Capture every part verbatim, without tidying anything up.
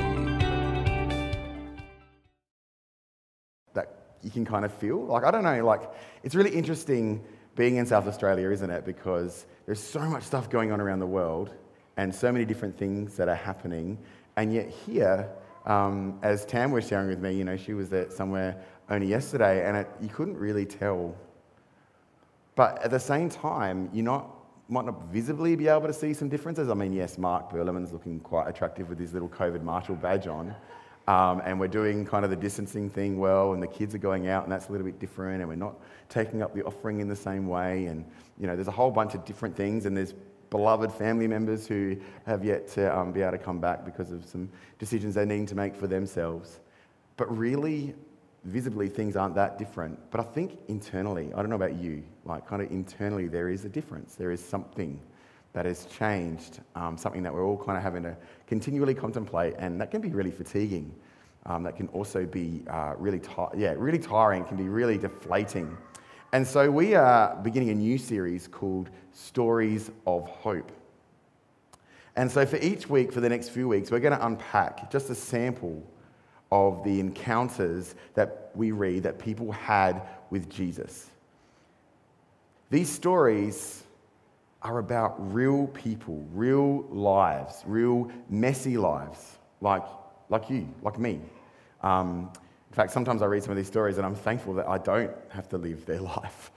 u. You can kind of feel, like, I don't know, like, it's really interesting being in South Australia, isn't it? Because there's so much stuff going on around the world and so many different things that are happening. And yet here, um, as Tam was sharing with me, you know, she was there somewhere only yesterday and it, you couldn't really tell. But at the same time, you not might not visibly be able to see some differences. I mean, yes, Mark Burleman's looking quite attractive with his little COVID Marshall badge on. Um, and we're doing kind of the distancing thing well, and the kids are going out, and that's a little bit different, and we're not taking up the offering in the same way, and, you know, there's a whole bunch of different things, and there's beloved family members who have yet to um, be able to come back because of some decisions they need to make for themselves. But really, visibly, things aren't that different. But I think internally, I don't know about you, like kind of internally there is a difference. There is something that has changed, um, something that we're all kind of having to continually contemplate, and that can be really fatiguing. Um, that can also be uh, really, ti- yeah, really tiring, can be really deflating. And so we are beginning a new series called Stories of Hope. And so for each week, for the next few weeks, we're going to unpack just a sample of the encounters that we read that people had with Jesus. These stories are about real people, real lives, real messy lives, like like you, like me. Um, in fact, sometimes I read some of these stories and I'm thankful that I don't have to live their life.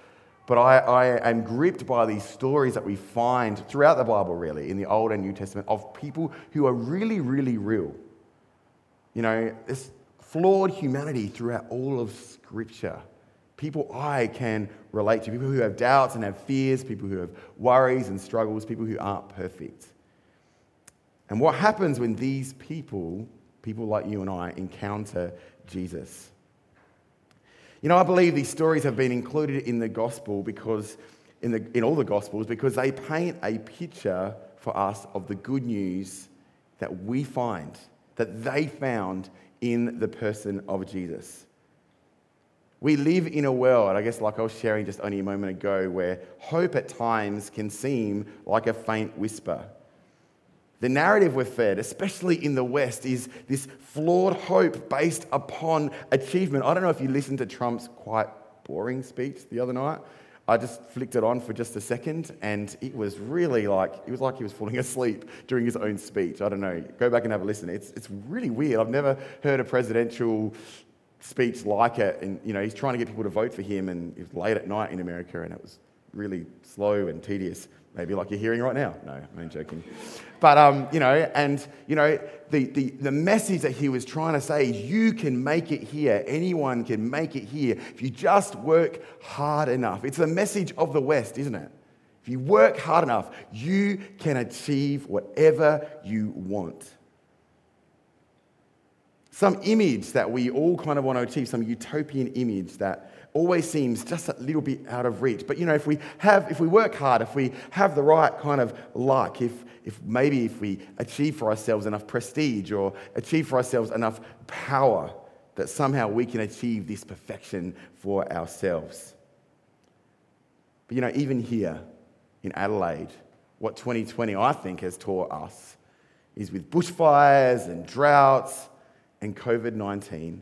But I, I am gripped by these stories that we find throughout the Bible, really, in the Old and New Testament, of people who are really, really real. You know, this flawed humanity throughout all of Scripture. People I can relate to, people who have doubts and have fears, people who have worries and struggles, people who aren't perfect. And what happens when these people, people like you and I, encounter Jesus? You know, I believe these stories have been included in the gospel because, in the in all the gospels, because they paint a picture for us of the good news that we find, that they found in the person of Jesus. We live in a world, I guess like I was sharing just only a moment ago, where hope at times can seem like a faint whisper. The narrative we're fed, especially in the West, is this flawed hope based upon achievement. I don't know if you listened to Trump's quite boring speech the other night. I just flicked it on for just a second, and it was really like, it was like he was falling asleep during his own speech. I don't know. Go back and have a listen. It's, it's really weird. I've never heard a presidential speech like it, and you know he's trying to get people to vote for him, and it was late at night in America, and it was really slow and tedious, maybe like you're hearing right now. No, I'm only joking. But um, you know, and you know, the, the the message that he was trying to say is, you can make it here. Anyone can make it here if you just work hard enough. It's the message of the West, isn't it? If you work hard enough, you can achieve whatever you want. Some image that we all kind of want to achieve, some utopian image that always seems just a little bit out of reach. But, you know, if we have, if we work hard, if we have the right kind of luck, if if maybe if we achieve for ourselves enough prestige or achieve for ourselves enough power, that somehow we can achieve this perfection for ourselves. But, you know, even here in Adelaide, what twenty twenty, I think, has taught us is with bushfires and droughts and covid nineteen,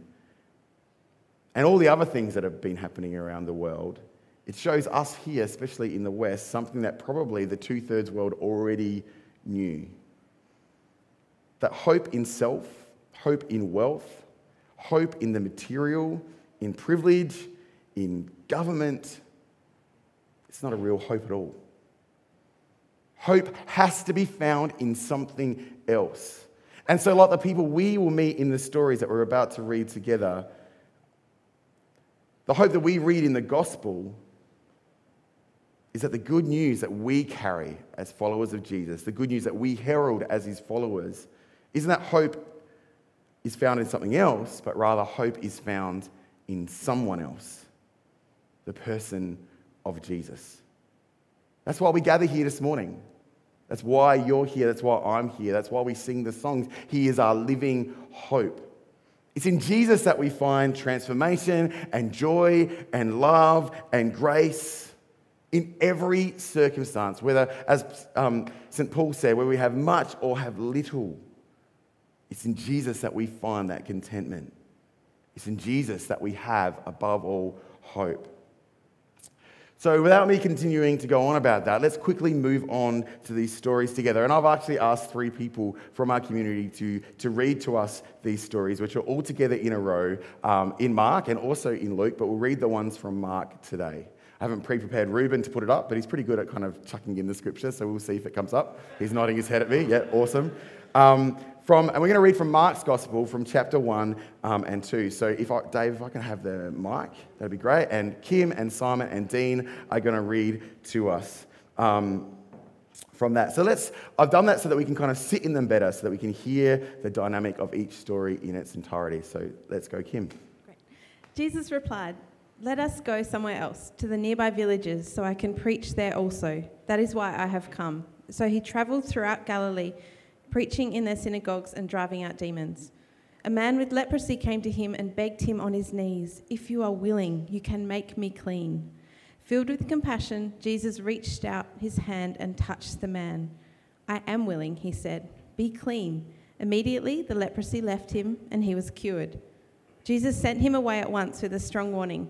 and all the other things that have been happening around the world, it shows us here, especially in the West, something that probably the two-thirds world already knew. That hope in self, hope in wealth, hope in the material, in privilege, in government, it's not a real hope at all. Hope has to be found in something else. And so, like the people we will meet in the stories that we're about to read together, the hope that we read in the gospel is that the good news that we carry as followers of Jesus, the good news that we herald as his followers, isn't that hope is found in something else, but rather hope is found in someone else, the person of Jesus. That's why we gather here this morning. That's why you're here. That's why I'm here. That's why we sing the songs. He is our living hope. It's in Jesus that we find transformation and joy and love and grace in every circumstance, whether, as um, Saint Paul said, where we have much or have little. It's in Jesus that we find that contentment. It's in Jesus that we have, above all, hope. So without me continuing to go on about that, let's quickly move on to these stories together. And I've actually asked three people from our community to, to read to us these stories, which are all together in a row um, in Mark and also in Luke, but we'll read the ones from Mark today. I haven't pre-prepared Reuben to put it up, but he's pretty good at kind of chucking in the scripture, so we'll see if it comes up. He's nodding his head at me. Yeah, awesome. Um, From, and we're going to read from Mark's Gospel from chapter one um, and two. So if I, Dave, if I can have the mic, that'd be great. And Kim and Simon and Dean are going to read to us um, from that. So let's, I've done that so that we can kind of sit in them better, so that we can hear the dynamic of each story in its entirety. So let's go, Kim. Great. Jesus replied, "Let us go somewhere else, to the nearby villages, so I can preach there also. That is why I have come." So he travelled throughout Galilee, preaching in their synagogues and driving out demons. A man with leprosy came to him and begged him on his knees, "If you are willing, you can make me clean." Filled with compassion, Jesus reached out his hand and touched the man. "I am willing," he said. "Be clean." Immediately, the leprosy left him and he was cured. Jesus sent him away at once with a strong warning.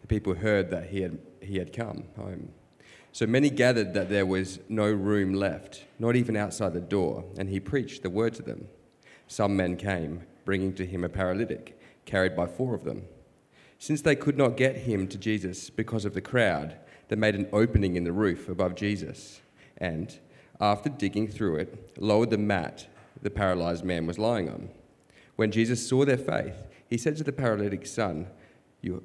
the people heard that he had he had come home. So many gathered that there was no room left, not even outside the door, and he preached the word to them. Some men came, bringing to him a paralytic, carried by four of them. Since they could not get him to Jesus because of the crowd, they made an opening in the roof above Jesus, and, after digging through it, lowered the mat the paralyzed man was lying on. When Jesus saw their faith, he said to the paralytic son, you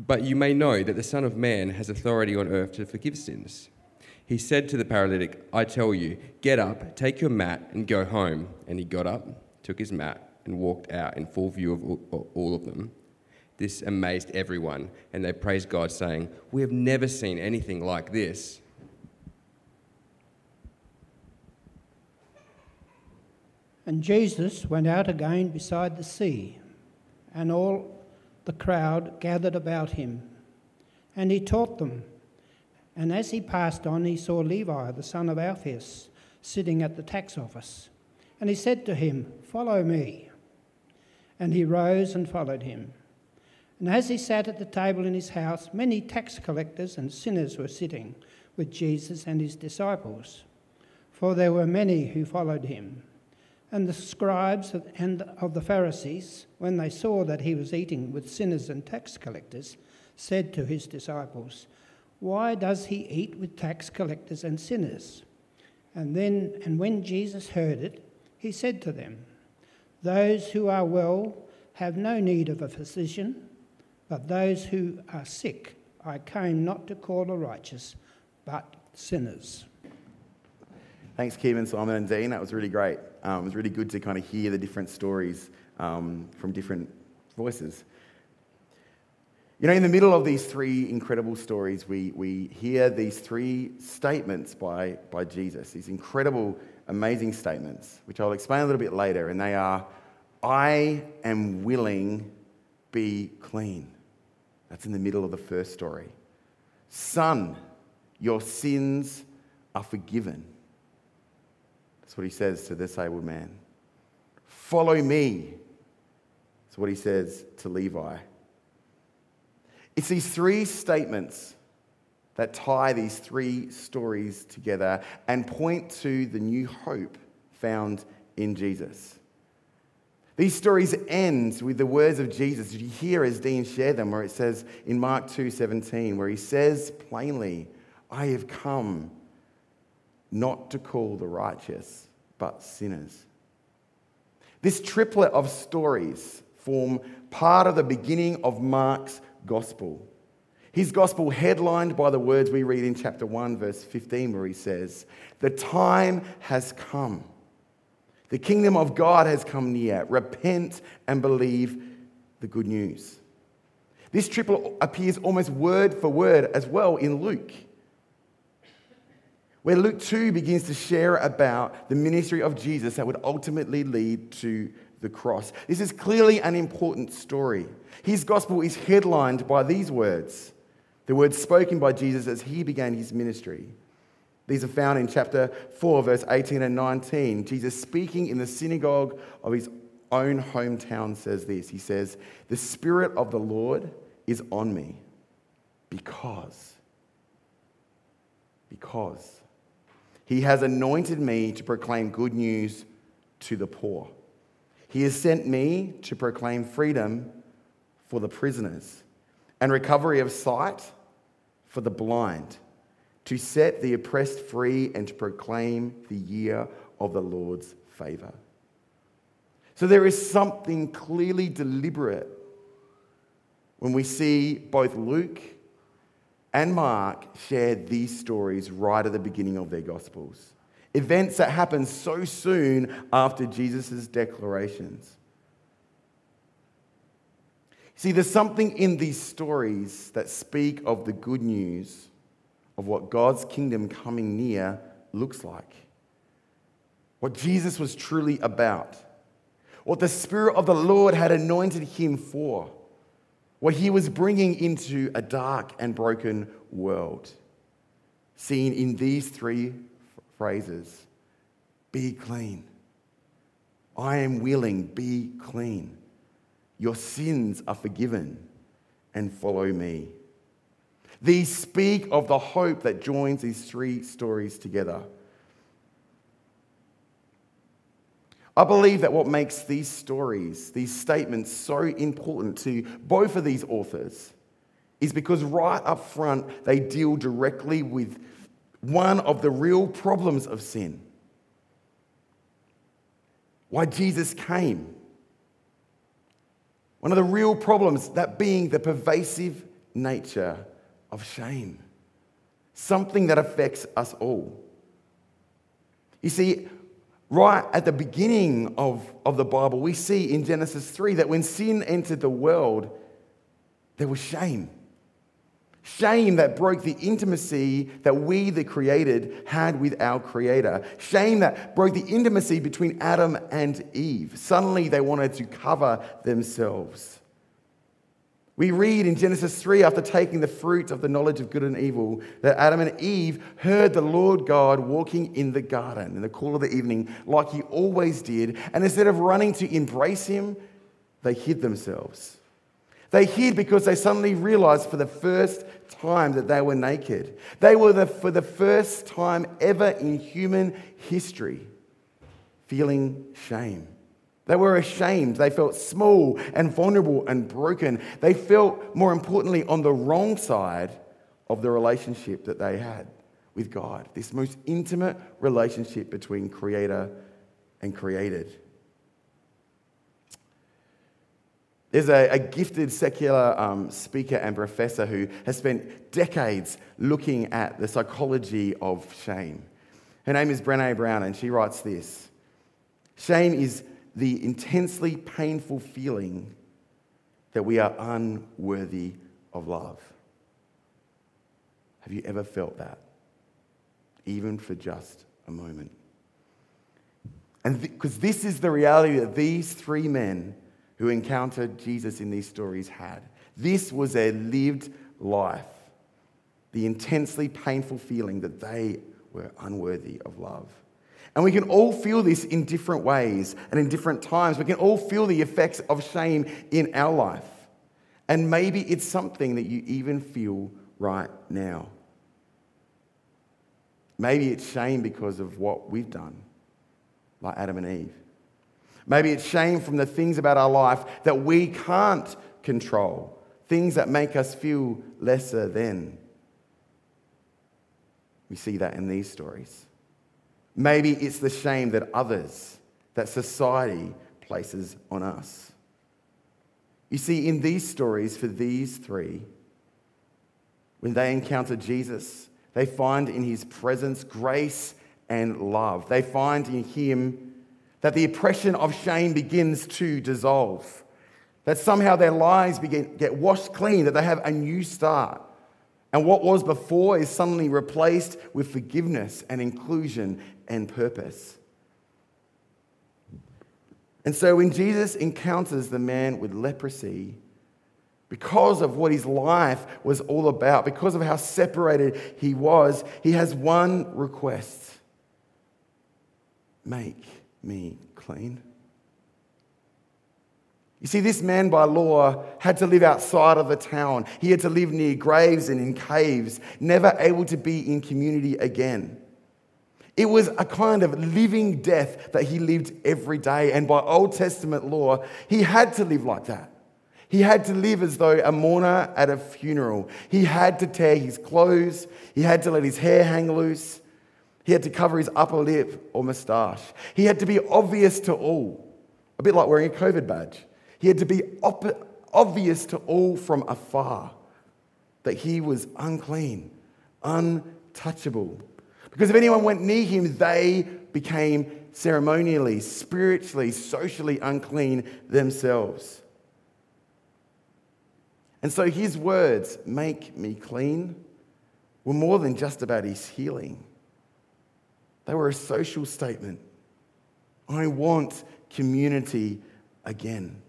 But you may know that the Son of Man has authority on earth to forgive sins." He said to the paralytic, "I tell you, get up, take your mat, and go home." And he got up, took his mat, and walked out in full view of all of them. This amazed everyone, and they praised God, saying, "We have never seen anything like this." And Jesus went out again beside the sea, and all the crowd gathered about him, and he taught them. And as he passed on, he saw Levi, the son of Alphaeus, sitting at the tax office. And he said to him, "Follow me." And he rose and followed him. And as he sat at the table in his house, many tax collectors and sinners were sitting with Jesus and his disciples, for there were many who followed him. And the scribes and of the Pharisees, when they saw that he was eating with sinners and tax collectors, said to his disciples, "Why does he eat with tax collectors and sinners?" And then, and when Jesus heard it, he said to them, "Those who are well have no need of a physician, but those who are sick, I came not to call the righteous, but sinners." Thanks, Kim and Simon and Dean. That was really great. Um, it was really good to kind of hear the different stories um, from different voices. You know, in the middle of these three incredible stories, we we hear these three statements by, by Jesus, these incredible, amazing statements, which I'll explain a little bit later, and they are, "I am willing be clean. That's in the middle of the first story. Son, your sins are forgiven. That's what he says to this able man. Follow me. That's what he says to Levi. It's these three statements that tie these three stories together and point to the new hope found in Jesus. These stories end with the words of Jesus. Did you hear as Dean shared them, where it says in Mark two seventeen, where he says plainly, I have come not to call the righteous, but sinners. This triplet of stories form part of the beginning of Mark's gospel. His gospel headlined by the words we read in chapter one, verse fifteen, where he says, the time has come. The kingdom of God has come near. Repent and believe the good news. This triple appears almost word for word as well in Luke, where Luke two begins to share about the ministry of Jesus that would ultimately lead to the cross. This is clearly an important story. His gospel is headlined by these words, the words spoken by Jesus as he began his ministry. These are found in chapter four, verse eighteen and nineteen. Jesus, speaking in the synagogue of his own hometown, says this. He says, the Spirit of the Lord is on me because, because he has anointed me to proclaim good news to the poor. He has sent me to proclaim freedom for the prisoners and recovery of sight for the blind, to set the oppressed free and to proclaim the year of the Lord's favor. So there is something clearly deliberate when we see both Luke and Mark share these stories right at the beginning of their Gospels. Events that happen so soon after Jesus' declarations. See, there's something in these stories that speak of the good news of what God's kingdom coming near looks like. What Jesus was truly about. What the Spirit of the Lord had anointed him for. What he was bringing into a dark and broken world. Seen in these three phrases. Be clean. I am willing, be clean. Your sins are forgiven, and follow me. These speak of the hope that joins these three stories together. I believe that what makes these stories, these statements, so important to both of these authors is because right up front they deal directly with one of the real problems of sin. Why Jesus came. One of the real problems, that being the pervasive nature of shame. Something that affects us all. You see, right at the beginning of, of the Bible, we see in Genesis three that when sin entered the world, there was shame. Shame that broke the intimacy that we, the created, had with our Creator. Shame that broke the intimacy between Adam and Eve. Suddenly they wanted to cover themselves. We read in Genesis three, after taking the fruit of the knowledge of good and evil, that Adam and Eve heard the Lord God walking in the garden in the cool of the evening, like he always did, and instead of running to embrace him, they hid themselves. They hid because they suddenly realized for the first time that they were naked. They were, the, for the first time ever in human history, feeling shame. They were ashamed. They felt small and vulnerable and broken. They felt, more importantly, on the wrong side of the relationship that they had with God. This most intimate relationship between Creator and created. There's a, a gifted secular um, speaker and professor who has spent decades looking at the psychology of shame. Her name is Brené Brown, and she writes this. Shame is the intensely painful feeling that we are unworthy of love. Have you ever felt that? Even for just a moment. And because th- this is the reality that these three men who encountered Jesus in these stories had. This was their lived life, the intensely painful feeling that they were unworthy of love. And we can all feel this in different ways and in different times. We can all feel the effects of shame in our life. And maybe it's something that you even feel right now. Maybe it's shame because of what we've done, like Adam and Eve. Maybe it's shame from the things about our life that we can't control, things that make us feel lesser than. We see that in these stories. Maybe it's the shame that others, that society places on us. You see, in these stories, for these three, when they encounter Jesus, they find in his presence grace and love. They find in him that the oppression of shame begins to dissolve, that somehow their lives begin get washed clean, that they have a new start. And what was before is suddenly replaced with forgiveness and inclusion and purpose. And so when Jesus encounters the man with leprosy, because of what his life was all about, because of how separated he was, he has one request: make me clean. You see, this man by law had to live outside of the town. He had to live near graves and in caves, never able to be in community again. It was a kind of living death that he lived every day. And by Old Testament law, he had to live like that. He had to live as though a mourner at a funeral. He had to tear his clothes. He had to let his hair hang loose. He had to cover his upper lip or moustache. He had to be obvious to all, a bit like wearing a COVID badge. He had to be op- obvious to all from afar that he was unclean, untouchable. Because if anyone went near him, they became ceremonially, spiritually, socially unclean themselves. And so his words, "make me clean," were more than just about his healing. They were a social statement. I want community again.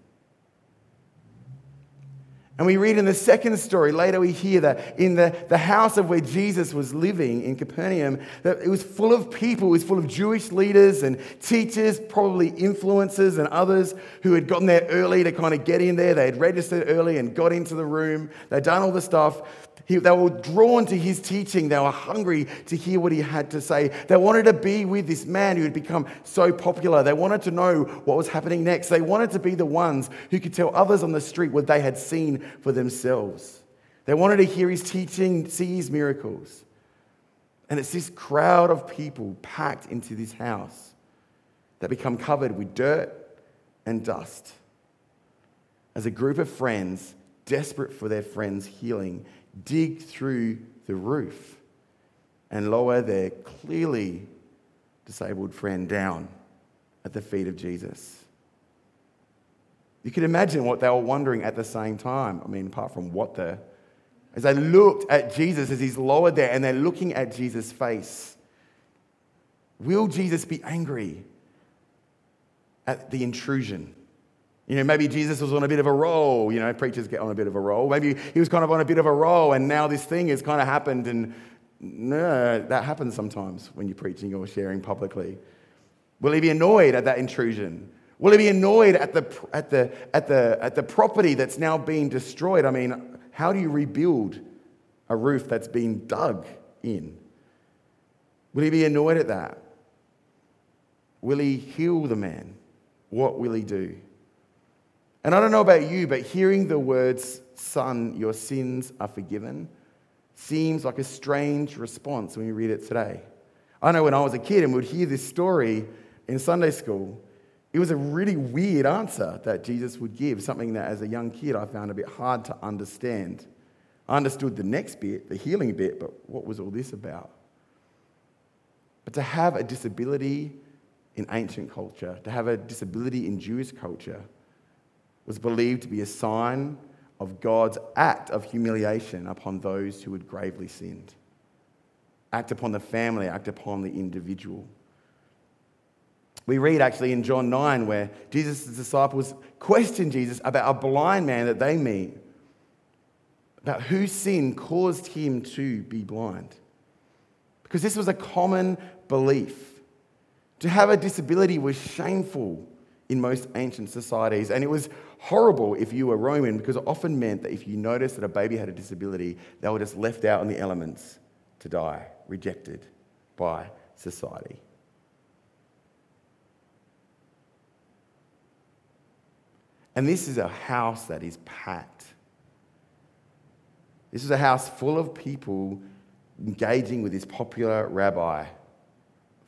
And we read in the second story, later we hear that in the, the house of where Jesus was living in Capernaum, that it was full of people, it was full of Jewish leaders and teachers, probably influencers and others who had gotten there early to kind of get in there. They had registered early and got into the room. They'd done all the stuff. He, they were drawn to his teaching. They were hungry to hear what he had to say. They wanted to be with this man who had become so popular. They wanted to know what was happening next. They wanted to be the ones who could tell others on the street what they had seen for themselves. They wanted to hear his teaching, see his miracles. And it's this crowd of people packed into this house that become covered with dirt and dust as a group of friends, desperate for their friend's healing, dig through the roof and lower their clearly disabled friend down at the feet of Jesus. You can imagine what they were wondering at the same time. I mean, apart from what the... As they looked at Jesus, as he's lowered there, and they're looking at Jesus' face. Will Jesus be angry at the intrusion? You know, maybe Jesus was on a bit of a roll. You know, preachers get on a bit of a roll. Maybe he was kind of on a bit of a roll, and now this thing has kind of happened, and no, that happens sometimes when you're preaching or sharing publicly. Will he be annoyed at that intrusion? Will he be annoyed at the at the at the at the property that's now being destroyed? I mean, how do you rebuild a roof that's been dug in? Will he be annoyed at that? Will he heal the man? What will he do? And I don't know about you, but hearing the words, "Son, your sins are forgiven," seems like a strange response when you read it today. I know when I was a kid and would hear this story in Sunday school, it was a really weird answer that Jesus would give, something that as a young kid I found a bit hard to understand. I understood the next bit, the healing bit, but what was all this about? But to have a disability in ancient culture, to have a disability in Jewish culture, was believed to be a sign of God's act of humiliation upon those who had gravely sinned. Act upon the family, act upon the individual. We read actually in John nine where Jesus' disciples question Jesus about a blind man that they meet, about whose sin caused him to be blind. Because this was a common belief. To have a disability was shameful in most ancient societies, and it was horrible if you were Roman, because it often meant that if you noticed that a baby had a disability, they were just left out in the elements to die, rejected by society. And this is a house that is packed. This is a house full of people engaging with this popular rabbi,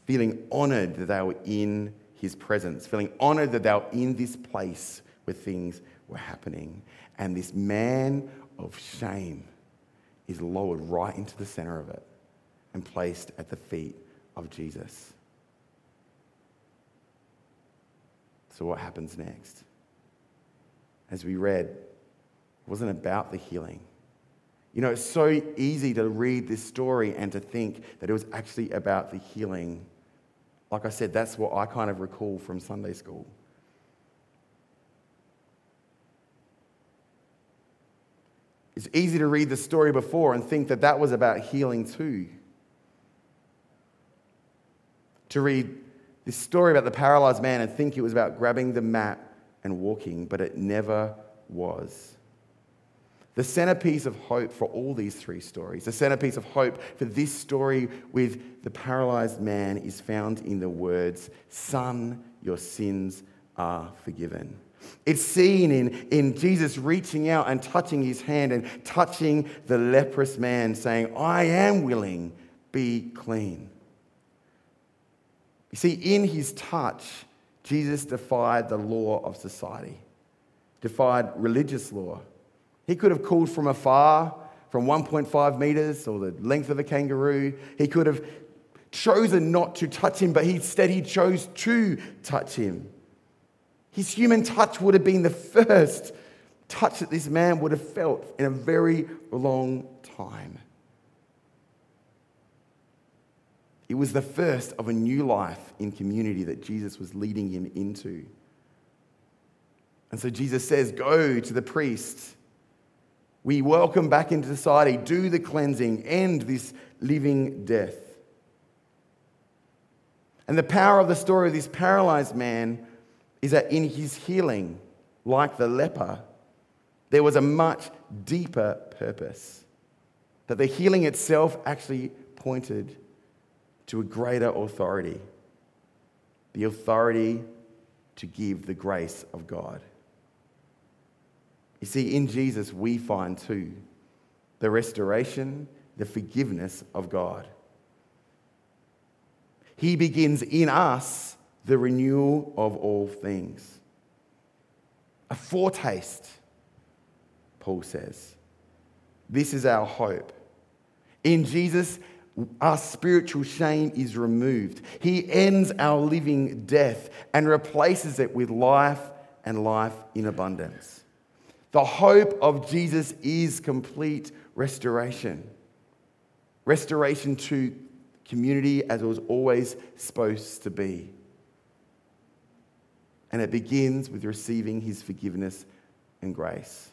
feeling honored that they were in his presence, feeling honored that they were in this place where things were happening. And this man of shame is lowered right into the center of it and placed at the feet of Jesus. So what happens next? As we read, it wasn't about the healing. You know, it's so easy to read this story and to think that it was actually about the healing. Like I said, that's what I kind of recall from Sunday school. It's easy to read the story before and think that that was about healing too. To read this story about the paralyzed man and think it was about grabbing the mat and walking, but it never was. The centerpiece of hope for all these three stories, the centerpiece of hope for this story with the paralyzed man, is found in the words, "Son, your sins are forgiven." It's seen in, in Jesus reaching out and touching his hand and touching the leprous man, saying, "I am willing, be clean." You see, in his touch, Jesus defied the law of society, defied religious law. He could have called from afar, from one point five meters or the length of a kangaroo. He could have chosen not to touch him, but instead he chose to touch him. His human touch would have been the first touch that this man would have felt in a very long time. It was the first of a new life in community that Jesus was leading him into. And so Jesus says, "Go to the priest. We welcome back into society. Do the cleansing. End this living death." And the power of the story of this paralyzed man is that in his healing, like the leper, there was a much deeper purpose. That the healing itself actually pointed to a greater authority, the authority to give the grace of God. You see, in Jesus we find too the restoration, the forgiveness of God. He begins in us the renewal of all things. A foretaste, Paul says. This is our hope. In Jesus, our spiritual shame is removed. He ends our living death and replaces it with life and life in abundance. The hope of Jesus is complete restoration. Restoration to community as it was always supposed to be. And it begins with receiving his forgiveness and grace.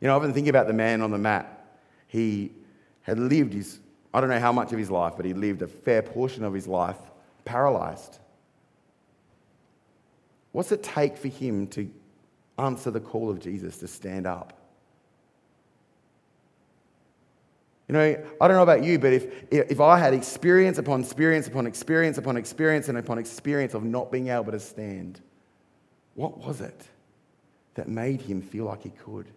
You know, I've been thinking about the man on the mat. He had lived his I don't know how much of his life, but he lived a fair portion of his life paralyzed. What's it take for him to answer the call of Jesus to stand up? You know, I don't know about you, but if, if I had experience upon experience upon experience upon experience and upon experience of not being able to stand, what was it that made him feel like he could?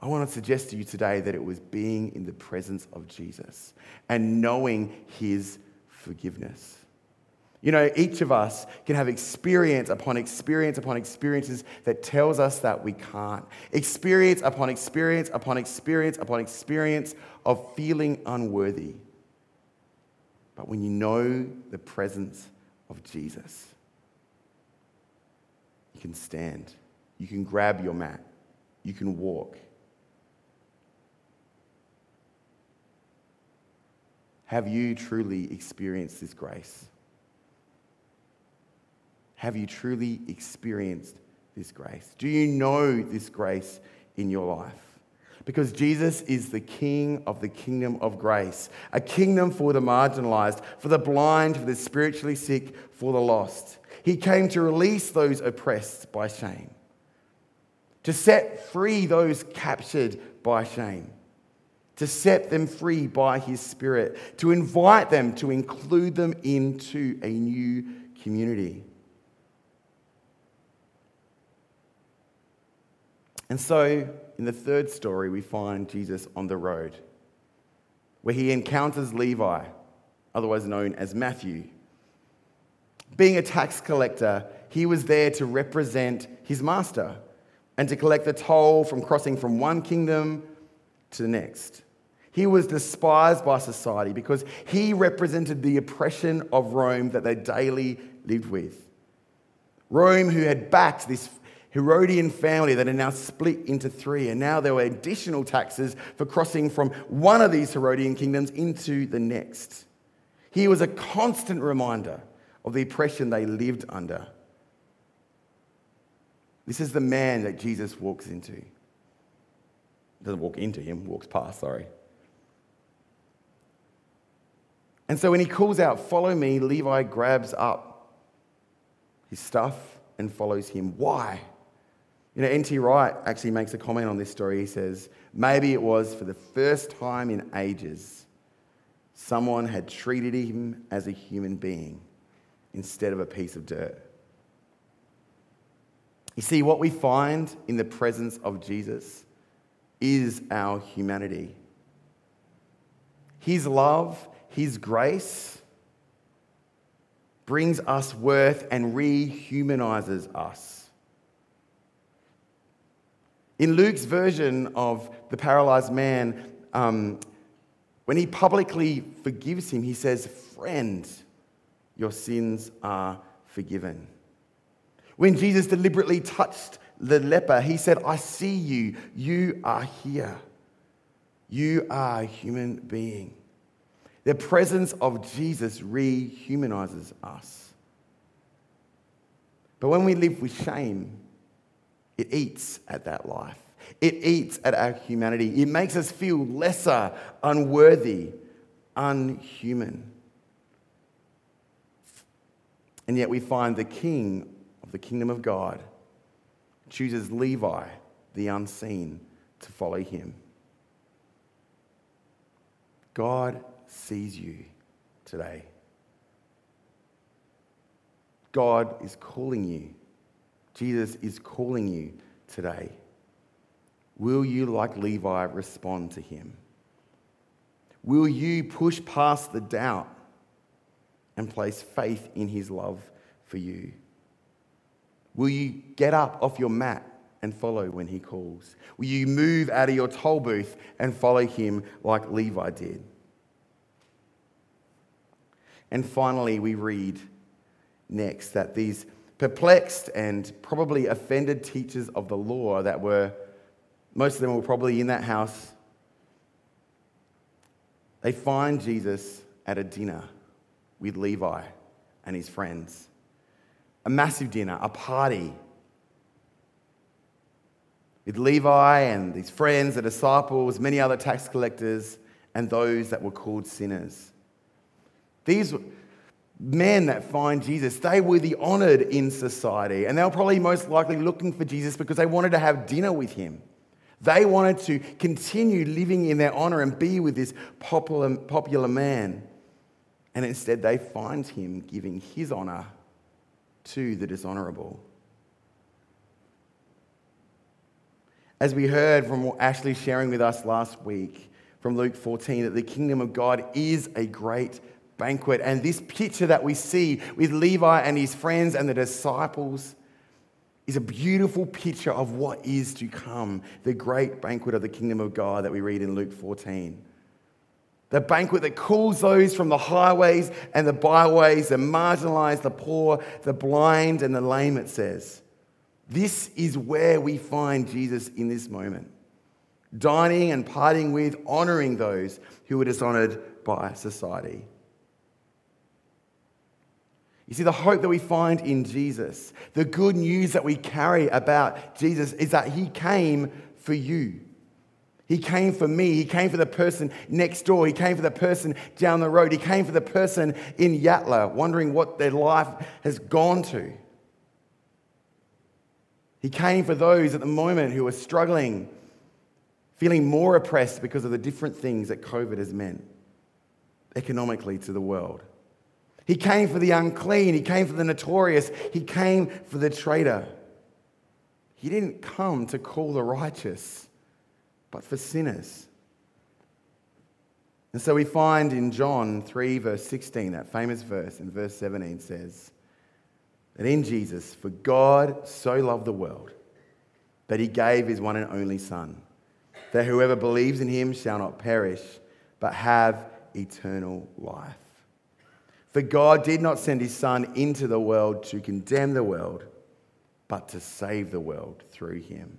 I want to suggest to you today that it was being in the presence of Jesus and knowing his forgiveness. You know, each of us can have experience upon experience upon experiences that tells us that we can't. Experience upon experience upon experience upon experience of feeling unworthy. But when you know the presence of Jesus, you can stand. You can grab your mat. You can walk. Have you truly experienced this grace? Have you truly experienced this grace? Do you know this grace in your life? Because Jesus is the King of the kingdom of grace, a kingdom for the marginalized, for the blind, for the spiritually sick, for the lost. He came to release those oppressed by shame, to set free those captured by shame, to set them free by his Spirit, to invite them, to include them into a new community. And so, in the third story, we find Jesus on the road, where he encounters Levi, otherwise known as Matthew. Being a tax collector, he was there to represent his master and to collect the toll from crossing from one kingdom to the next. He was despised by society because he represented the oppression of Rome that they daily lived with. Rome, who had backed this Herodian family that are now split into three, and now there were additional taxes for crossing from one of these Herodian kingdoms into the next. He was a constant reminder of the oppression they lived under. This is the man that Jesus walks into. Doesn't walk into him, walks past, sorry. And so when he calls out, "Follow me," Levi grabs up his stuff and follows him. Why? You know, N T Wright actually makes a comment on this story. He says, maybe it was for the first time in ages, someone had treated him as a human being instead of a piece of dirt. You see, what we find in the presence of Jesus is our humanity. His love, his grace brings us worth and rehumanizes us. In Luke's version of the paralyzed man, um, when he publicly forgives him, he says, "Friend, your sins are forgiven." When Jesus deliberately touched the leper, he said, "I see you, you are here. You are a human being." The presence of Jesus rehumanizes us. But when we live with shame, it eats at that life. It eats at our humanity. It makes us feel lesser, unworthy, unhuman. And yet we find the King of the kingdom of God chooses Levi, the unseen, to follow him. God sees you today. God is calling you. Jesus is calling you today. Will you, like Levi, respond to him? Will you push past the doubt and place faith in his love for you? Will you get up off your mat and follow when he calls? Will you move out of your toll booth and follow him like Levi did? And finally, we read next that these perplexed and probably offended teachers of the law that were, most of them were probably in that house, they find Jesus at a dinner with Levi and his friends. A massive dinner, a party with Levi and his friends, the disciples, many other tax collectors, and those that were called sinners. These men that find Jesus, they were the honored in society, and they were probably most likely looking for Jesus because they wanted to have dinner with him. They wanted to continue living in their honor and be with this popular, popular man. And instead, they find him giving his honor to the dishonorable. As we heard from what Ashley sharing with us last week from Luke fourteen, that the kingdom of God is a great banquet. And this picture that we see with Levi and his friends and the disciples is a beautiful picture of what is to come, the great banquet of the kingdom of God that we read in Luke fourteen. The banquet that calls those from the highways and the byways, the marginalized, the poor, the blind, and the lame, it says. This is where we find Jesus in this moment, dining and partying with, honoring those who were dishonored by society. You see, the hope that we find in Jesus, the good news that we carry about Jesus, is that he came for you. He came for me. He came for the person next door. He came for the person down the road. He came for the person in Yatla, wondering what their life has gone to. He came for those at the moment who are struggling, feeling more oppressed because of the different things that COVID has meant economically to the world. He came for the unclean. He came for the notorious. He came for the traitor. He didn't come to call the righteous, but for sinners. And so we find in John three, verse sixteen, that famous verse, and verse seventeen says that in Jesus, for God so loved the world that he gave his one and only Son, that whoever believes in him shall not perish, but have eternal life. For God did not send his Son into the world to condemn the world, but to save the world through him.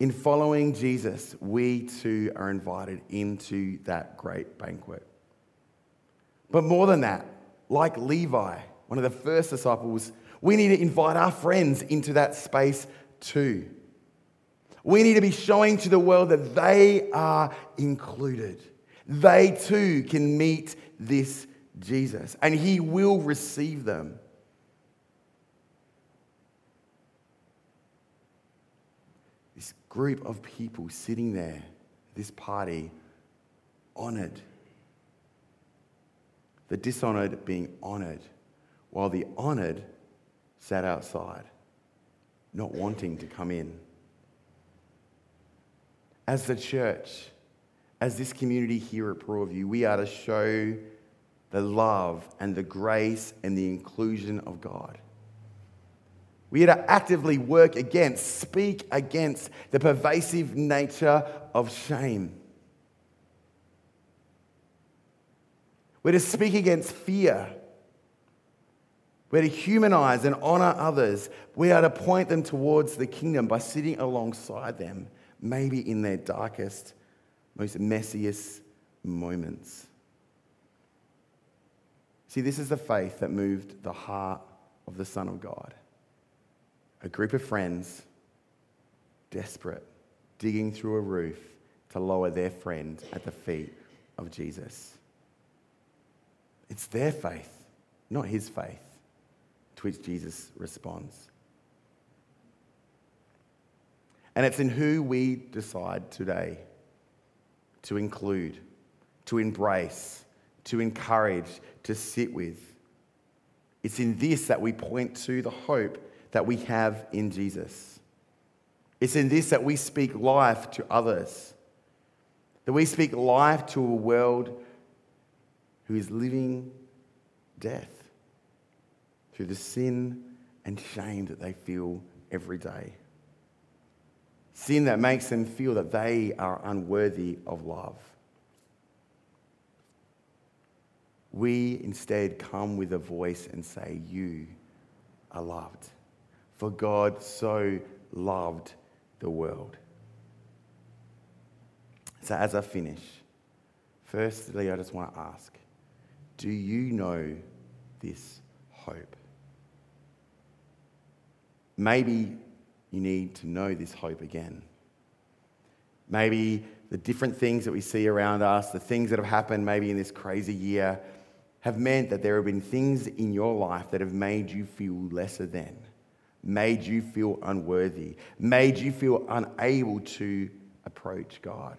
In following Jesus, we too are invited into that great banquet. But more than that, like Levi, one of the first disciples, we need to invite our friends into that space too. We need to be showing to the world that they are included. They too can meet this Jesus, and he will receive them. This group of people sitting there, this party, honoured. The dishonoured being honoured, while the honoured sat outside, not wanting to come in. As the church, as this community here at Pearlview, we are to show the love and the grace and the inclusion of God. We are to actively work against, speak against the pervasive nature of shame. We're to speak against fear. We're to humanize and honor others. We are to point them towards the kingdom by sitting alongside them, maybe in their darkest, most messiest moments. See, this is the faith that moved the heart of the Son of God. A group of friends, desperate, digging through a roof to lower their friend at the feet of Jesus. It's their faith, not his faith, to which Jesus responds. And it's in who we decide today to include, to embrace, to encourage, to sit with. It's in this that we point to the hope that we have in Jesus. It's in this that we speak life to others, that we speak life to a world who is living death through the sin and shame that they feel every day. Sin that makes them feel that they are unworthy of love. We instead come with a voice and say, you are loved. For God so loved the world. So as I finish, firstly, I just want to ask, do you know this hope? Maybe you need to know this hope again. Maybe the different things that we see around us, the things that have happened maybe in this crazy year, have meant that there have been things in your life that have made you feel lesser than, made you feel unworthy, made you feel unable to approach God,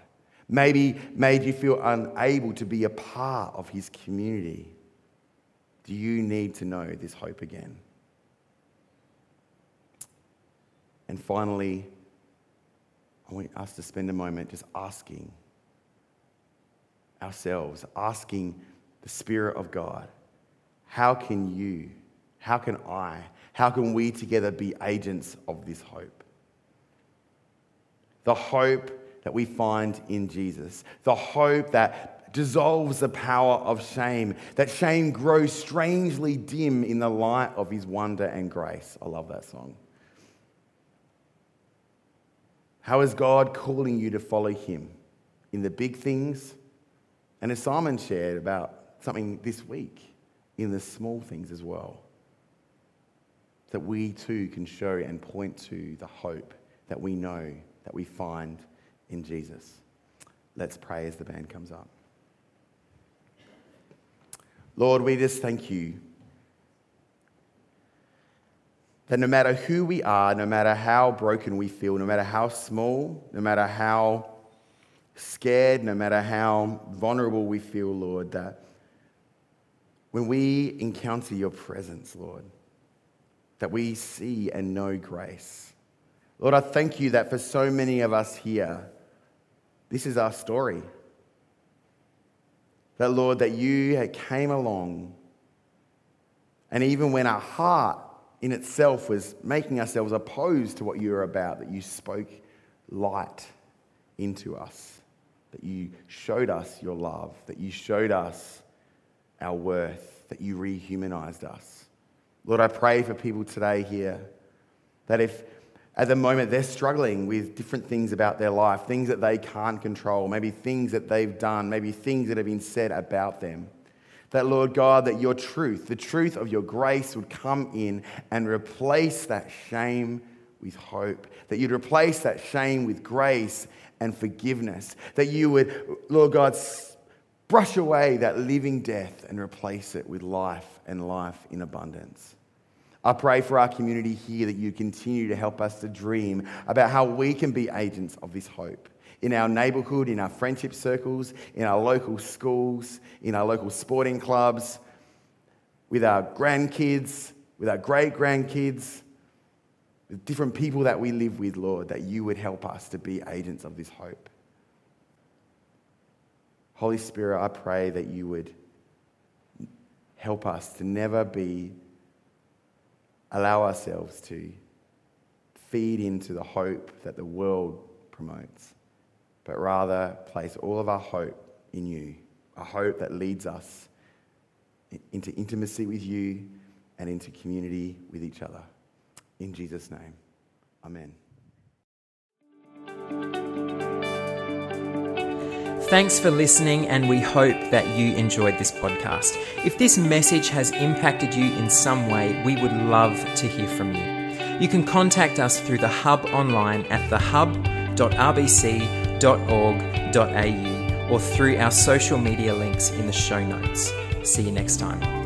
maybe made you feel unable to be a part of his community. Do you need to know this hope again? And finally, I want us to spend a moment just asking ourselves, asking the Spirit of God, how can you, how can I, how can we together be agents of this hope? The hope that we find in Jesus, the hope that dissolves the power of shame, that shame grows strangely dim in the light of his wonder and grace. I love that song. How is God calling you to follow him in the big things? And as Simon shared about something this week, in the small things as well, that we too can show and point to the hope that we know, that we find in Jesus. Let's pray as the band comes up. Lord, we just thank you that no matter who we are, no matter how broken we feel, no matter how small, no matter how scared, no matter how vulnerable we feel, Lord, that when we encounter your presence, Lord, that we see and know grace. Lord, I thank you that for so many of us here, this is our story. That, Lord, that you came along, and even when our heart in itself was making ourselves opposed to what you were about, that you spoke light into us, that you showed us your love, that you showed us our worth, that you rehumanized us. Lord, I pray for people today here that if at the moment they're struggling with different things about their life, things that they can't control, maybe things that they've done, maybe things that have been said about them, that, Lord God, that your truth, the truth of your grace would come in and replace that shame with hope, that you'd replace that shame with grace and forgiveness, that you would, Lord God, brush away that living death and replace it with life and life in abundance. I pray for our community here that you continue to help us to dream about how we can be agents of this hope in our neighbourhood, in our friendship circles, in our local schools, in our local sporting clubs, with our grandkids, with our great-grandkids, with different people that we live with, Lord, that you would help us to be agents of this hope. Holy Spirit, I pray that you would help us to never be, allow ourselves to feed into the hope that the world promotes, but rather place all of our hope in you, a hope that leads us into intimacy with you and into community with each other. In Jesus' name, amen. Thanks for listening, and we hope that you enjoyed this podcast. If this message has impacted you in some way, we would love to hear from you. You can contact us through the Hub online at the hub dot r b c dot org dot a u or through our social media links in the show notes. See you next time.